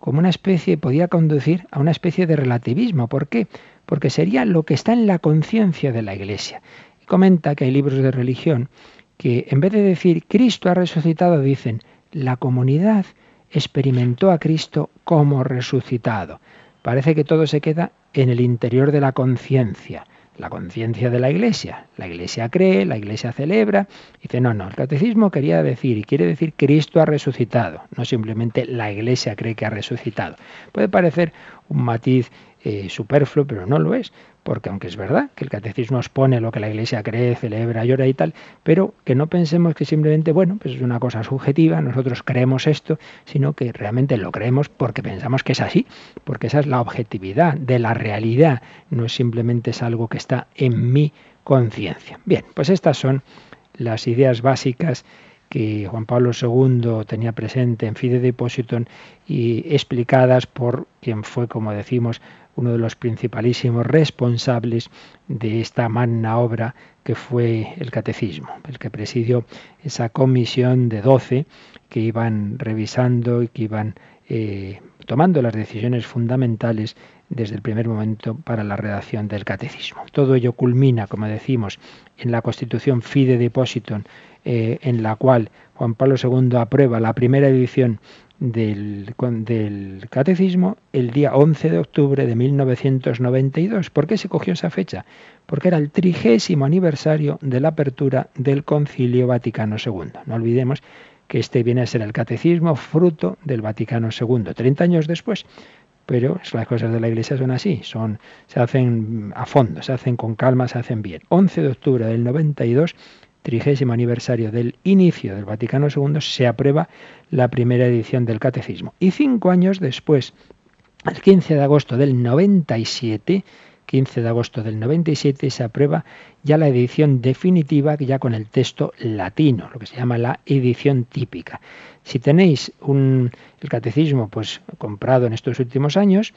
como una especie, podía conducir a una especie de relativismo. ¿Por qué? Porque sería lo que está en la conciencia de la Iglesia. Y comenta que hay libros de religión que en vez de decir Cristo ha resucitado, dicen la comunidad experimentó a Cristo como resucitado. Parece que todo se queda en el interior de la conciencia, la conciencia de la Iglesia. La Iglesia cree, la Iglesia celebra. Dice, no, no, el catecismo quería decir, y quiere decir, Cristo ha resucitado, no simplemente la Iglesia cree que ha resucitado. Puede parecer un matiz eh, superfluo, pero no lo es, porque aunque es verdad que el catecismo expone lo que la Iglesia cree, celebra, llora y tal, pero que no pensemos que simplemente, bueno, pues es una cosa subjetiva, nosotros creemos esto, sino que realmente lo creemos porque pensamos que es así, porque esa es la objetividad de la realidad, no simplemente es algo que está en mi conciencia. Bien, pues estas son las ideas básicas que Juan Pablo segundo tenía presente en Fidei Depositum y explicadas por quien fue, como decimos, uno de los principalísimos responsables de esta magna obra que fue el Catecismo, el que presidió esa comisión de doce que iban revisando y que iban eh, tomando las decisiones fundamentales desde el primer momento para la redacción del Catecismo. Todo ello culmina, como decimos, en la Constitución Fidei Depositum, eh, en la cual Juan Pablo segundo aprueba la primera edición del, del Catecismo el día once de octubre de mil novecientos noventa y dos. ¿Por qué se cogió esa fecha? Porque era el trigésimo aniversario de la apertura del Concilio Vaticano segundo. No olvidemos que este viene a ser el catecismo fruto del Vaticano segundo, treinta años después. Pero las cosas de la Iglesia son así, son, se hacen a fondo, se hacen con calma, se hacen bien. once de octubre del noventa y dos, trigésimo aniversario del inicio del Vaticano segundo, se aprueba la primera edición del Catecismo. Y cinco años después, el quince de agosto del noventa y siete, quince de agosto del noventa y siete, se aprueba ya la edición definitiva, ya con el texto latino, lo que se llama la edición típica. Si tenéis un, el catecismo pues, comprado en estos últimos años,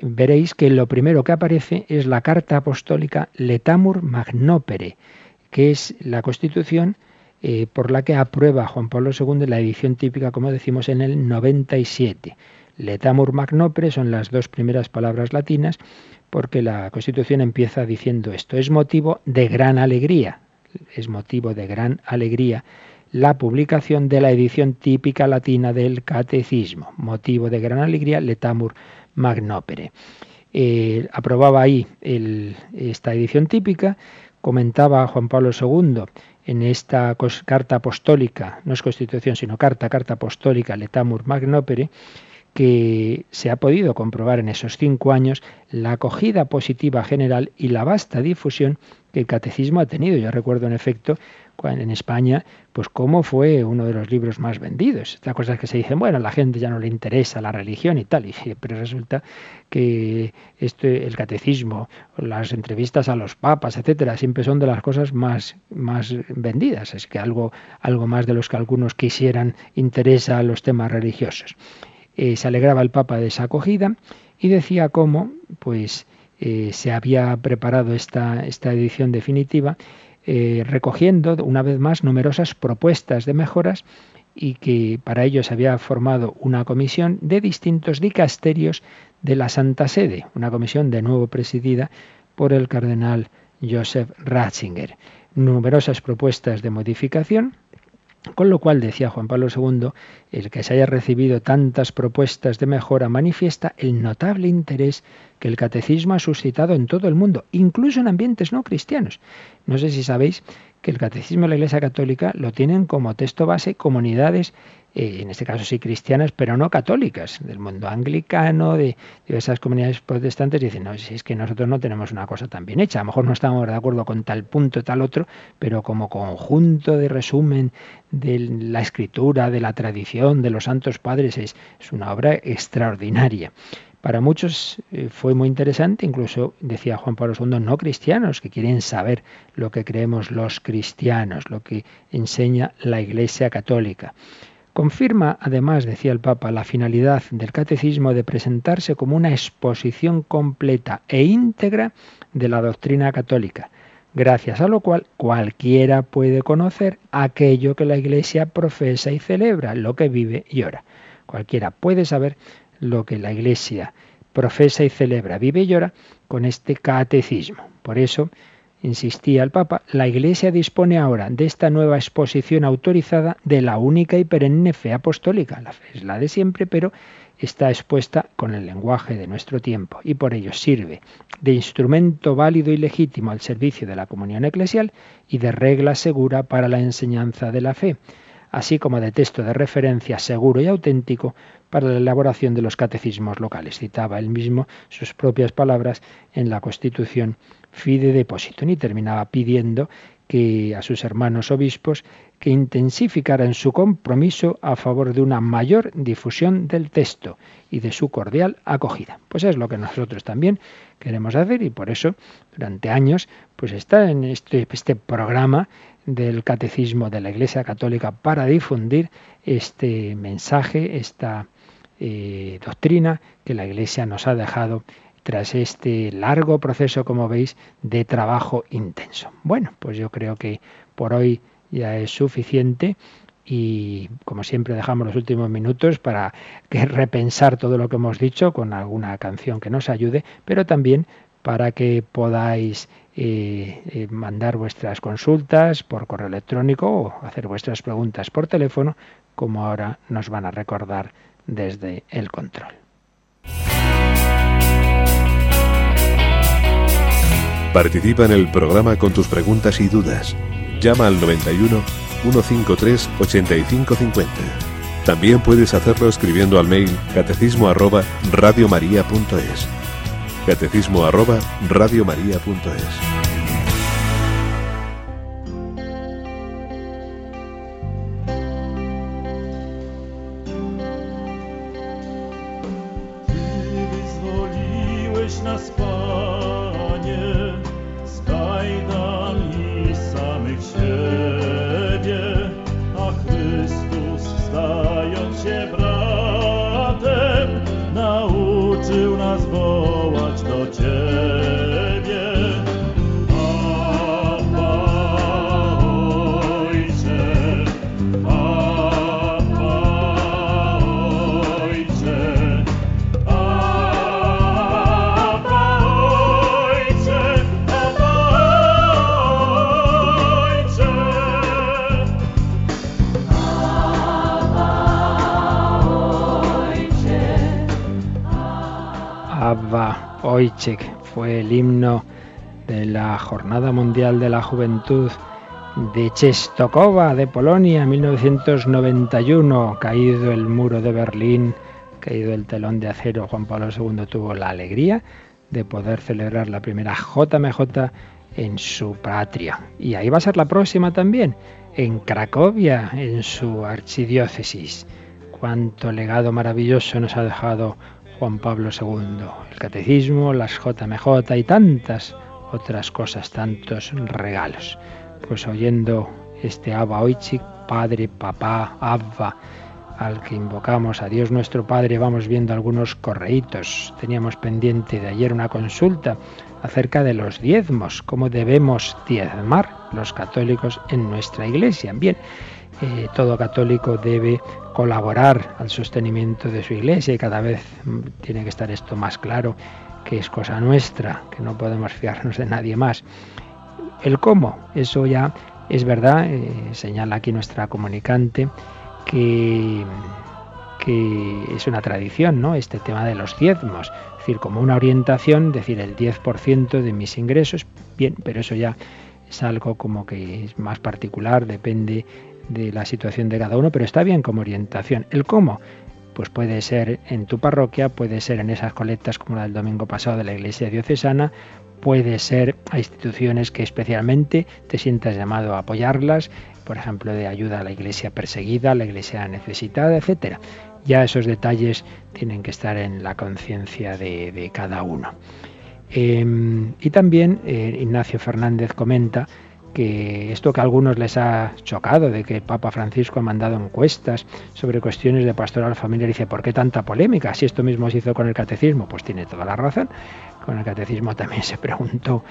veréis que lo primero que aparece es la Carta apostólica Letamur Magnopere, que es la Constitución eh, por la que aprueba Juan Pablo segundo la edición típica, como decimos, en el noventa y siete. Letamur Magnopere son las dos primeras palabras latinas, porque la Constitución empieza diciendo esto: es motivo de gran alegría, es motivo de gran alegría la publicación de la edición típica latina del Catecismo, motivo de gran alegría, Letamur Magnopere. Eh, aprobaba ahí el, esta edición típica, comentaba Juan Pablo segundo en esta carta apostólica, no es Constitución sino carta, carta apostólica Letamur Magnopere, que se ha podido comprobar en esos cinco años la acogida positiva general y la vasta difusión que el catecismo ha tenido. Yo recuerdo, en efecto, en España, pues cómo fue uno de los libros más vendidos. Estas cosas que se dicen, bueno, a la gente ya no le interesa la religión y tal, y siempre resulta que este, el catecismo, las entrevistas a los papas, etcétera, siempre son de las cosas más, más vendidas. Es que algo, algo más de los que algunos quisieran interesa a los temas religiosos. Eh, se alegraba el Papa de esa acogida y decía cómo pues, eh, se había preparado esta, esta edición definitiva, eh, recogiendo una vez más numerosas propuestas de mejoras, y que para ello se había formado una comisión de distintos dicasterios de la Santa Sede, una comisión de nuevo presidida por el cardenal Joseph Ratzinger. Numerosas propuestas de modificación. Con lo cual, decía Juan Pablo segundo, el que se haya recibido tantas propuestas de mejora manifiesta el notable interés que el catecismo ha suscitado en todo el mundo, incluso en ambientes no cristianos. No sé si sabéis que el catecismo de la Iglesia Católica lo tienen como texto base comunidades, eh, en este caso sí cristianas, pero no católicas, del mundo anglicano, de diversas comunidades protestantes. Dicen, no, si es que nosotros no tenemos una cosa tan bien hecha, a lo mejor no estamos de acuerdo con tal punto, tal otro, pero como conjunto de resumen de la escritura, de la tradición, de los santos padres, es, es una obra extraordinaria. Para muchos fue muy interesante, incluso decía Juan Pablo segundo, no cristianos, que quieren saber lo que creemos los cristianos, lo que enseña la Iglesia Católica. Confirma, además, decía el Papa, la finalidad del catecismo de presentarse como una exposición completa e íntegra de la doctrina católica, gracias a lo cual cualquiera puede conocer aquello que la Iglesia profesa y celebra, lo que vive y ora. Cualquiera puede saber lo que la Iglesia profesa y celebra, vive y llora con este catecismo. Por eso, insistía el Papa, la Iglesia dispone ahora de esta nueva exposición autorizada de la única y perenne fe apostólica. La fe es la de siempre, pero está expuesta con el lenguaje de nuestro tiempo, y por ello sirve de instrumento válido y legítimo al servicio de la comunión eclesial y de regla segura para la enseñanza de la fe, así como de texto de referencia seguro y auténtico para la elaboración de los catecismos locales. Citaba él mismo sus propias palabras en la Constitución Fidei Depositum, y terminaba pidiendo que a sus hermanos obispos que intensificaran su compromiso a favor de una mayor difusión del texto y de su cordial acogida. Pues es lo que nosotros también queremos hacer, y por eso durante años pues está en este, este programa del Catecismo de la Iglesia Católica para difundir este mensaje, esta eh, doctrina que la Iglesia nos ha dejado tras este largo proceso, como veis, de trabajo intenso. Bueno, pues yo creo que por hoy ya es suficiente, y como siempre dejamos los últimos minutos para que repensar todo lo que hemos dicho con alguna canción que nos ayude, pero también para que podáis eh, eh, mandar vuestras consultas por correo electrónico o hacer vuestras preguntas por teléfono, como ahora nos van a recordar desde el control. Participa en el programa con tus preguntas y dudas. Llama al noventa y uno uno cinco tres, ochenta y cinco cincuenta. También puedes hacerlo escribiendo al mail catecismo arroba radiomaria.es. Catecismo arroba radiomaria.es. Fue el himno de la Jornada Mundial de la Juventud de Czestochowa, de Polonia, mil novecientos noventa y uno. Caído el muro de Berlín, caído el telón de acero, Juan Pablo segundo tuvo la alegría de poder celebrar la primera J M J en su patria. Y ahí va a ser la próxima también, en Cracovia, en su archidiócesis. Cuánto legado maravilloso nos ha dejado Juan Pablo segundo, el catecismo, las J M J y tantas otras cosas, tantos regalos. Pues oyendo este Abba Oichik, Padre, Papá, Abba, al que invocamos a Dios nuestro Padre, vamos viendo algunos correitos. Teníamos pendiente de ayer una consulta acerca de los diezmos, cómo debemos diezmar los católicos en nuestra Iglesia. Bien, Eh, todo católico debe colaborar al sostenimiento de su Iglesia y cada vez tiene que estar esto más claro, que es cosa nuestra, que no podemos fiarnos de nadie más. El cómo, eso ya es verdad, eh, señala aquí nuestra comunicante que, que es una tradición, ¿no?, este tema de los diezmos, es decir, como una orientación, decir el diez por ciento de mis ingresos, bien, pero eso ya es algo como que es más particular, depende de la situación de cada uno, pero está bien como orientación. ¿El cómo? Pues puede ser en tu parroquia, puede ser en esas colectas como la del domingo pasado de la Iglesia Diocesana, puede ser a instituciones que especialmente te sientas llamado a apoyarlas, por ejemplo, de ayuda a la Iglesia perseguida, a la Iglesia necesitada, etcétera. Ya esos detalles tienen que estar en la conciencia de, de cada uno. Eh, y también eh, Ignacio Fernández comenta que esto que a algunos les ha chocado, de que el Papa Francisco ha mandado encuestas sobre cuestiones de pastoral familiar, dice, ¿por qué tanta polémica? Si esto mismo se hizo con el catecismo, pues tiene toda la razón. Con el catecismo también se preguntó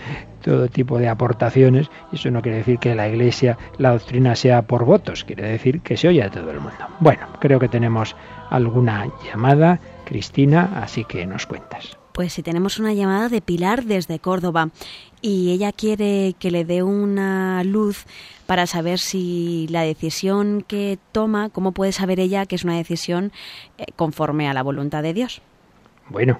todo tipo de aportaciones, y eso no quiere decir que la Iglesia, la doctrina sea por votos, quiere decir que se oye a todo el mundo. Bueno, creo que tenemos alguna llamada, Cristina, así que nos cuentas. Pues sí, tenemos una llamada de Pilar desde Córdoba y ella quiere que le dé una luz para saber si la decisión que toma, cómo puede saber ella que es una decisión conforme a la voluntad de Dios. Bueno,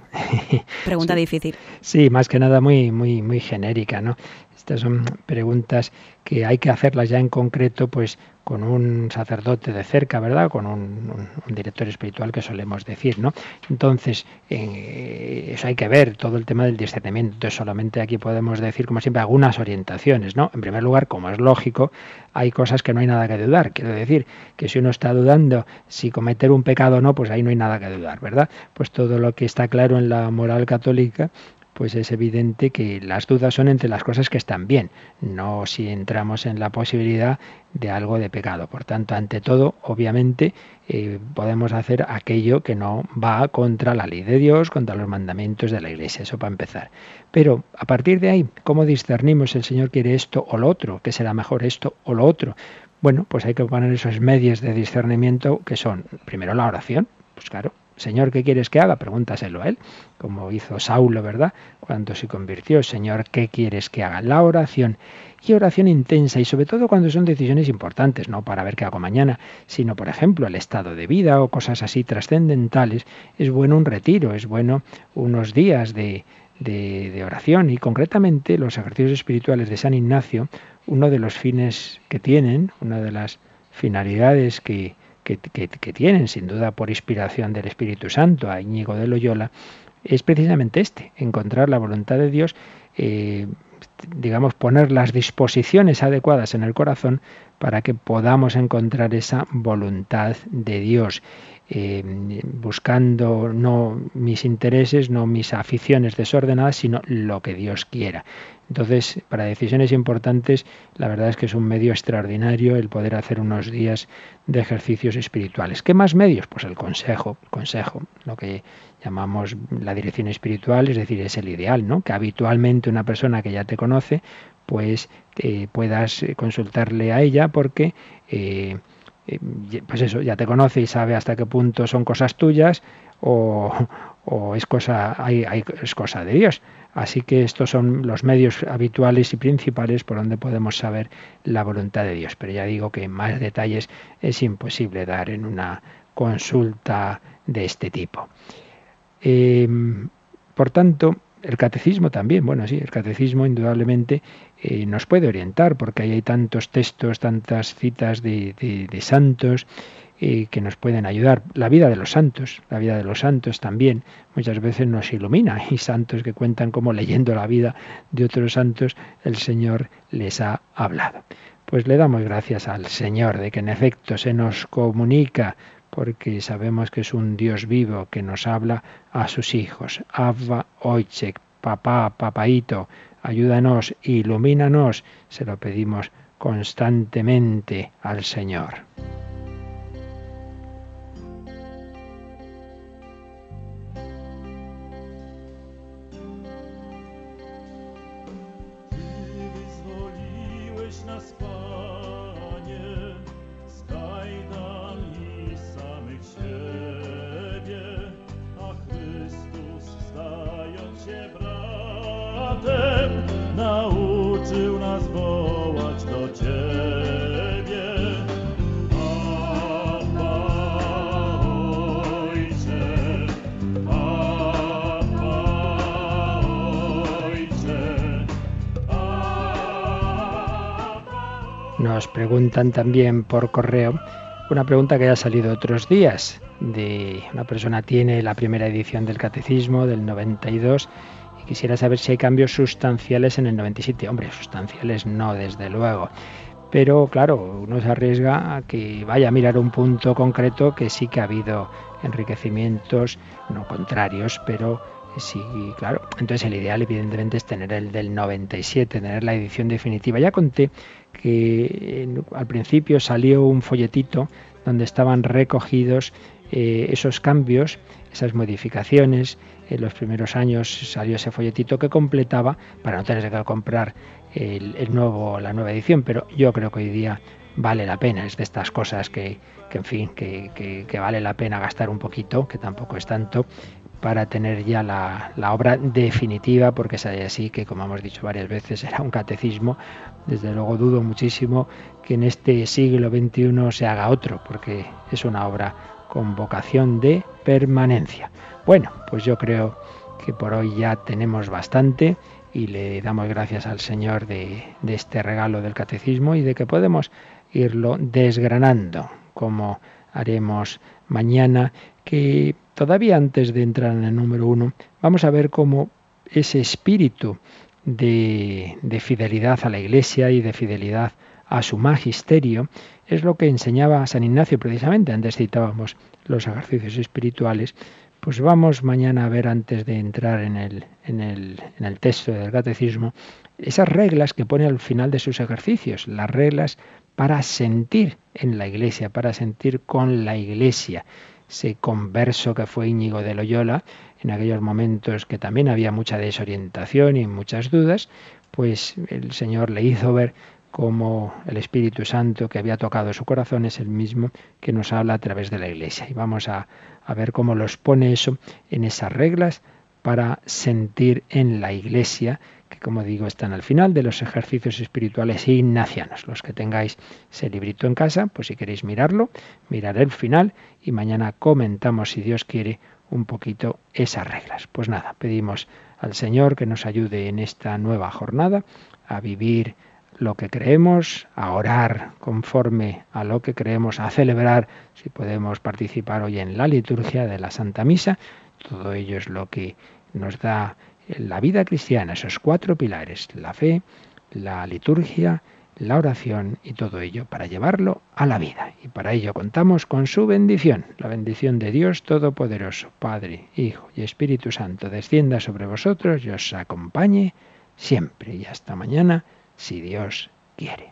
pregunta sí, difícil. Sí, más que nada muy, muy, muy genérica, ¿no? Estas son preguntas que hay que hacerlas ya en concreto, pues con un sacerdote de cerca, ¿verdad? Con un, un, un director espiritual, que solemos decir, ¿no? Entonces, eh, eso hay que ver, todo el tema del discernimiento. Entonces, solamente aquí podemos decir, como siempre, algunas orientaciones, ¿no? En primer lugar, como es lógico, hay cosas que no hay nada que dudar. Quiero decir, que si uno está dudando si cometer un pecado o no, pues ahí no hay nada que dudar, ¿verdad? Pues todo lo que está claro en la moral católica, pues es evidente que las dudas son entre las cosas que están bien, no si entramos en la posibilidad de algo de pecado. Por tanto, ante todo, obviamente, eh, podemos hacer aquello que no va contra la ley de Dios, contra los mandamientos de la Iglesia, eso para empezar. Pero a partir de ahí, ¿cómo discernimos el Señor quiere esto o lo otro? ¿Qué será mejor esto o lo otro? Bueno, pues hay que poner esos medios de discernimiento que son, primero, la oración, pues claro. Señor, ¿qué quieres que haga? Pregúntaselo a él, como hizo Saulo, ¿verdad?, cuando se convirtió. Señor, ¿qué quieres que haga? La oración, y oración intensa, y sobre todo cuando son decisiones importantes, no para ver qué hago mañana, sino, por ejemplo, el estado de vida o cosas así trascendentales. Es bueno un retiro, es bueno unos días de, de, de oración, y concretamente los ejercicios espirituales de San Ignacio, uno de los fines que tienen, una de las finalidades que, que, que, que tienen, sin duda por inspiración del Espíritu Santo a Íñigo de Loyola, es precisamente este, encontrar la voluntad de Dios, eh, digamos, poner las disposiciones adecuadas en el corazón para que podamos encontrar esa voluntad de Dios, eh, buscando no mis intereses, no mis aficiones desordenadas, sino lo que Dios quiera. Entonces, para decisiones importantes, la verdad es que es un medio extraordinario el poder hacer unos días de ejercicios espirituales. ¿Qué más medios? Pues el consejo, el consejo, lo que llamamos la dirección espiritual, es decir, es el ideal, ¿no? Que habitualmente una persona que ya te conoce, pues eh, puedas consultarle a ella porque, eh, eh, pues eso, ya te conoce y sabe hasta qué punto son cosas tuyas o, o es, cosa, hay, hay, es cosa de Dios. Así que estos son los medios habituales y principales por donde podemos saber la voluntad de Dios. Pero ya digo que más detalles es imposible dar en una consulta de este tipo. Eh, por tanto, el catecismo también, bueno, sí, el catecismo indudablemente eh, nos puede orientar, porque ahí hay tantos textos, tantas citas de, de, de santos eh, que nos pueden ayudar. La vida de los santos, la vida de los santos también muchas veces nos ilumina. Hay santos que cuentan cómo leyendo la vida de otros santos el Señor les ha hablado. Pues le damos gracias al Señor de que en efecto se nos comunica, porque sabemos que es un Dios vivo que nos habla a sus hijos. Abba, Oichek, papá, papaíto, ayúdanos, ilumínanos, se lo pedimos constantemente al Señor. Nos preguntan también por correo una pregunta que ya ha salido otros días. De una persona tiene la primera edición del Catecismo del noventa y dos y quisiera saber si hay cambios sustanciales en el noventa y siete. Hombre, sustanciales no, desde luego. Pero claro, uno se arriesga a que vaya a mirar un punto concreto que sí que ha habido enriquecimientos, no contrarios, pero sí, claro. Entonces el ideal evidentemente es tener el del noventa y siete, tener la edición definitiva. Ya conté que en, al principio salió un folletito donde estaban recogidos eh, esos cambios, esas modificaciones. En los primeros años salió ese folletito que completaba para no tener que comprar el, el nuevo, la nueva edición, pero yo creo que hoy día vale la pena. Es de estas cosas que, que en fin, que, que, que vale la pena gastar un poquito, que tampoco es tanto, para tener ya la, la obra definitiva, porque es así que, como hemos dicho varias veces, era un catecismo. Desde luego dudo muchísimo que en este siglo veintiuno se haga otro, porque es una obra con vocación de permanencia. Bueno, pues yo creo que por hoy ya tenemos bastante y le damos gracias al Señor de, de este regalo del catecismo y de que podemos irlo desgranando, como haremos mañana, que todavía antes de entrar en el número uno, vamos a ver cómo ese espíritu de, de fidelidad a la Iglesia y de fidelidad a su magisterio es lo que enseñaba San Ignacio precisamente. Antes citábamos los ejercicios espirituales. Pues vamos mañana a ver, antes de entrar en el, en el, en el texto del Catecismo, esas reglas que pone al final de sus ejercicios, las reglas para sentir en la Iglesia, para sentir con la Iglesia. Ese converso que fue Íñigo de Loyola, en aquellos momentos que también había mucha desorientación y muchas dudas, pues el Señor le hizo ver cómo el Espíritu Santo que había tocado su corazón es el mismo que nos habla a través de la Iglesia. Y vamos a, a ver cómo los pone eso en esas reglas para sentir en la Iglesia, que, como digo, están al final de los ejercicios espirituales ignacianos. Los que tengáis ese librito en casa, pues si queréis mirarlo, mirad el final y mañana comentamos, si Dios quiere, un poquito esas reglas. Pues nada, pedimos al Señor que nos ayude en esta nueva jornada a vivir lo que creemos, a orar conforme a lo que creemos, a celebrar, si podemos participar hoy en la liturgia de la Santa Misa. Todo ello es lo que nos da la vida cristiana, esos cuatro pilares, la fe, la liturgia, la oración y todo ello para llevarlo a la vida. Y para ello contamos con su bendición, la bendición de Dios Todopoderoso, Padre, Hijo y Espíritu Santo, descienda sobre vosotros y os acompañe siempre. Y hasta mañana, si Dios quiere.